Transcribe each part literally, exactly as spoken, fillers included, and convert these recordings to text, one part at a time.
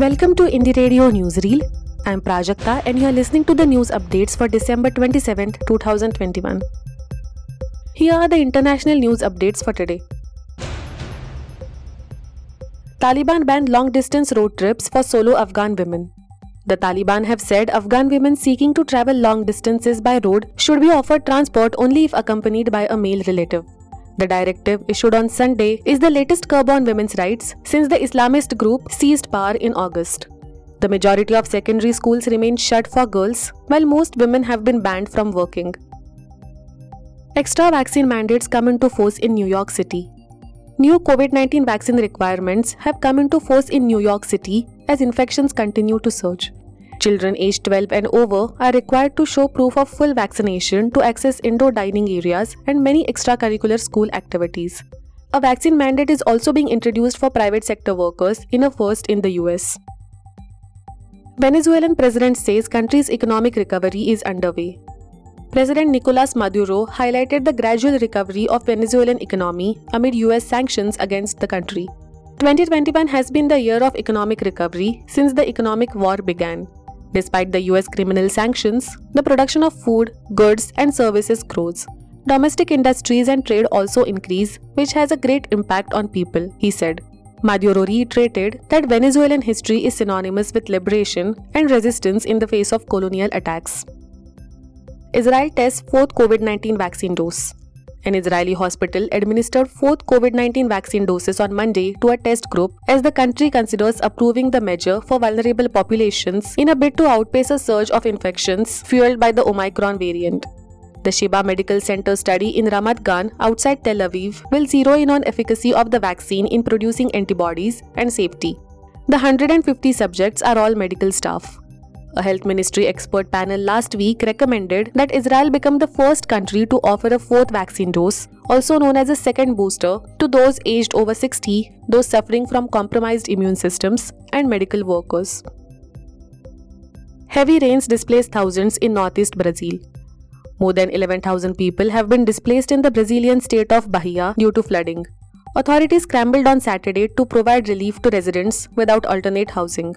Welcome to Indie Radio Newsreel. I'm Prajakta and you're listening to the news updates for December twenty-seventh, twenty twenty-one. Here are the international news updates for today. Taliban banned long-distance road trips for solo Afghan women. The Taliban have said Afghan women seeking to travel long distances by road should be offered transport only if accompanied by a male relative. The directive, issued on Sunday, is the latest curb on women's rights since the Islamist group seized power in August. The majority of secondary schools remain shut for girls, while most women have been banned from working. Extra vaccine mandates come into force in New York City. New COVID nineteen vaccine requirements have come into force in New York City as infections continue to surge. Children aged twelve and over are required to show proof of full vaccination to access indoor dining areas and many extracurricular school activities. A vaccine mandate is also being introduced for private sector workers in a first in the U S. Venezuelan president says country's economic recovery is underway. President Nicolas Maduro highlighted the gradual recovery of Venezuelan economy amid U S sanctions against the country. twenty twenty-one has been the year of economic recovery since the economic war began. Despite the U S criminal sanctions, the production of food, goods, and services grows. Domestic industries and trade also increase, which has a great impact on people, he said. Maduro reiterated that Venezuelan history is synonymous with liberation and resistance in the face of colonial attacks. Israel tests fourth COVID nineteen vaccine dose. An Israeli hospital administered fourth COVID nineteen vaccine doses on Monday to a test group as the country considers approving the measure for vulnerable populations in a bid to outpace a surge of infections fueled by the Omicron variant. The Sheba Medical Center study in Ramat Gan outside Tel Aviv will zero in on efficacy of the vaccine in producing antibodies and safety. The one hundred fifty subjects are all medical staff. A health ministry expert panel last week recommended that Israel become the first country to offer a fourth vaccine dose, also known as a second booster, to those aged over sixty, those suffering from compromised immune systems, and medical workers. Heavy rains displace thousands in northeast Brazil. More than eleven thousand people have been displaced in the Brazilian state of Bahia due to flooding. Authorities scrambled on Saturday to provide relief to residents without alternate housing.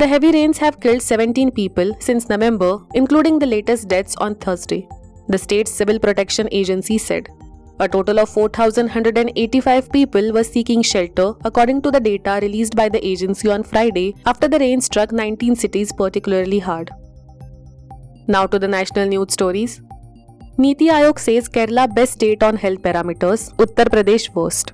The heavy rains have killed seventeen people since November, including the latest deaths on Thursday, the state's Civil Protection Agency said. A total of four thousand one hundred eighty-five people were seeking shelter, according to the data released by the agency on Friday after the rain struck nineteen cities particularly hard. Now to the national news stories. Niti Aayog says Kerala best state on health parameters, Uttar Pradesh worst.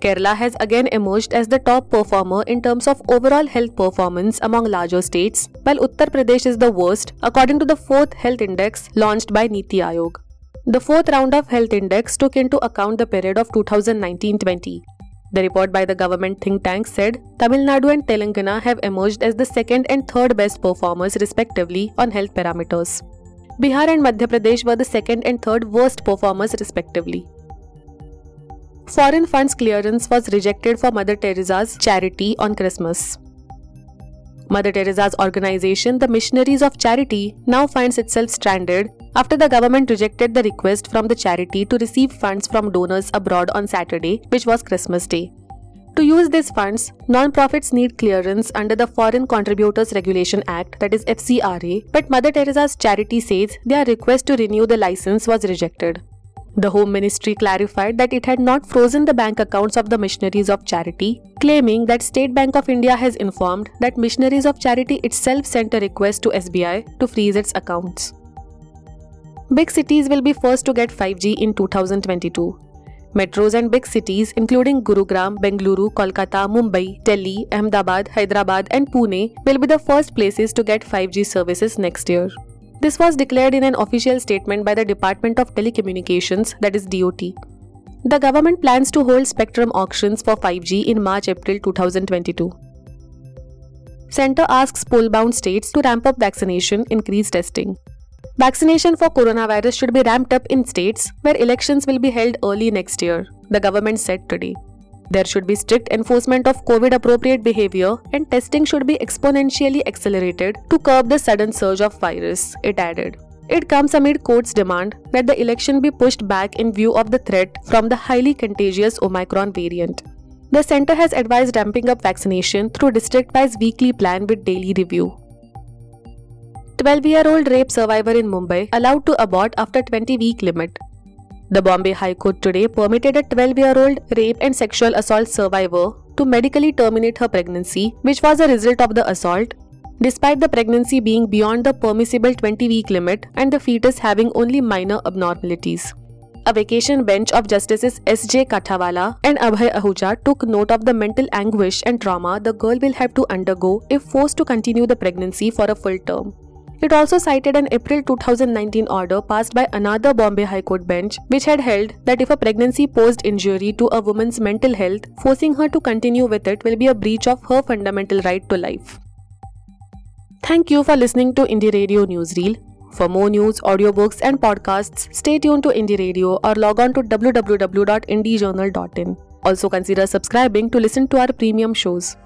Kerala has again emerged as the top performer in terms of overall health performance among larger states, while Uttar Pradesh is the worst, according to the fourth health index launched by Niti Aayog. The fourth round of health index took into account the period of two thousand nineteen to twenty. The report by the government think tank said Tamil Nadu and Telangana have emerged as the second and third best performers respectively on health parameters. Bihar and Madhya Pradesh were the second and third worst performers respectively. Foreign funds clearance was rejected for Mother Teresa's charity on Christmas. Mother Teresa's organization, the Missionaries of Charity, now finds itself stranded after the government rejected the request from the charity to receive funds from donors abroad on Saturday, which was Christmas Day. To use these funds, non-profits need clearance under the Foreign Contributors Regulation Act, that is F C R A, but Mother Teresa's charity says their request to renew the license was rejected. The Home Ministry clarified that it had not frozen the bank accounts of the Missionaries of Charity, claiming that State Bank of India has informed that Missionaries of Charity itself sent a request to S B I to freeze its accounts. Big cities will be first to get five G in two thousand twenty-two. Metros and big cities including Gurugram, Bengaluru, Kolkata, Mumbai, Delhi, Ahmedabad, Hyderabad and Pune will be the first places to get five G services next year. This was declared in an official statement by the Department of Telecommunications, that is D O T. The government plans to hold spectrum auctions for five G in March-April twenty twenty-two. Centre asks poll-bound states to ramp up vaccination, increase testing. Vaccination for coronavirus should be ramped up in states where elections will be held early next year, the government said today. There should be strict enforcement of COVID-appropriate behavior and testing should be exponentially accelerated to curb the sudden surge of virus, it added. It comes amid courts' demand that the election be pushed back in view of the threat from the highly contagious Omicron variant. The centre has advised ramping up vaccination through district-wise weekly plan with daily review. twelve-year-old rape survivor in Mumbai allowed to abort after twenty-week limit. The Bombay High Court today permitted a twelve-year-old rape and sexual assault survivor to medically terminate her pregnancy, which was a result of the assault, despite the pregnancy being beyond the permissible twenty-week limit and the fetus having only minor abnormalities. A vacation bench of Justices S J Kathawala and Abhay Ahuja took note of the mental anguish and trauma the girl will have to undergo if forced to continue the pregnancy for a full term. It also cited an April twenty nineteen order passed by another Bombay High Court bench, which had held that if a pregnancy posed injury to a woman's mental health, forcing her to continue with it will be a breach of her fundamental right to life. Thank you for listening to Indie Radio Newsreel. For more news, audiobooks and podcasts, stay tuned to Indie Radio or log on to w w w dot indie journal dot in. Also consider subscribing to listen to our premium shows.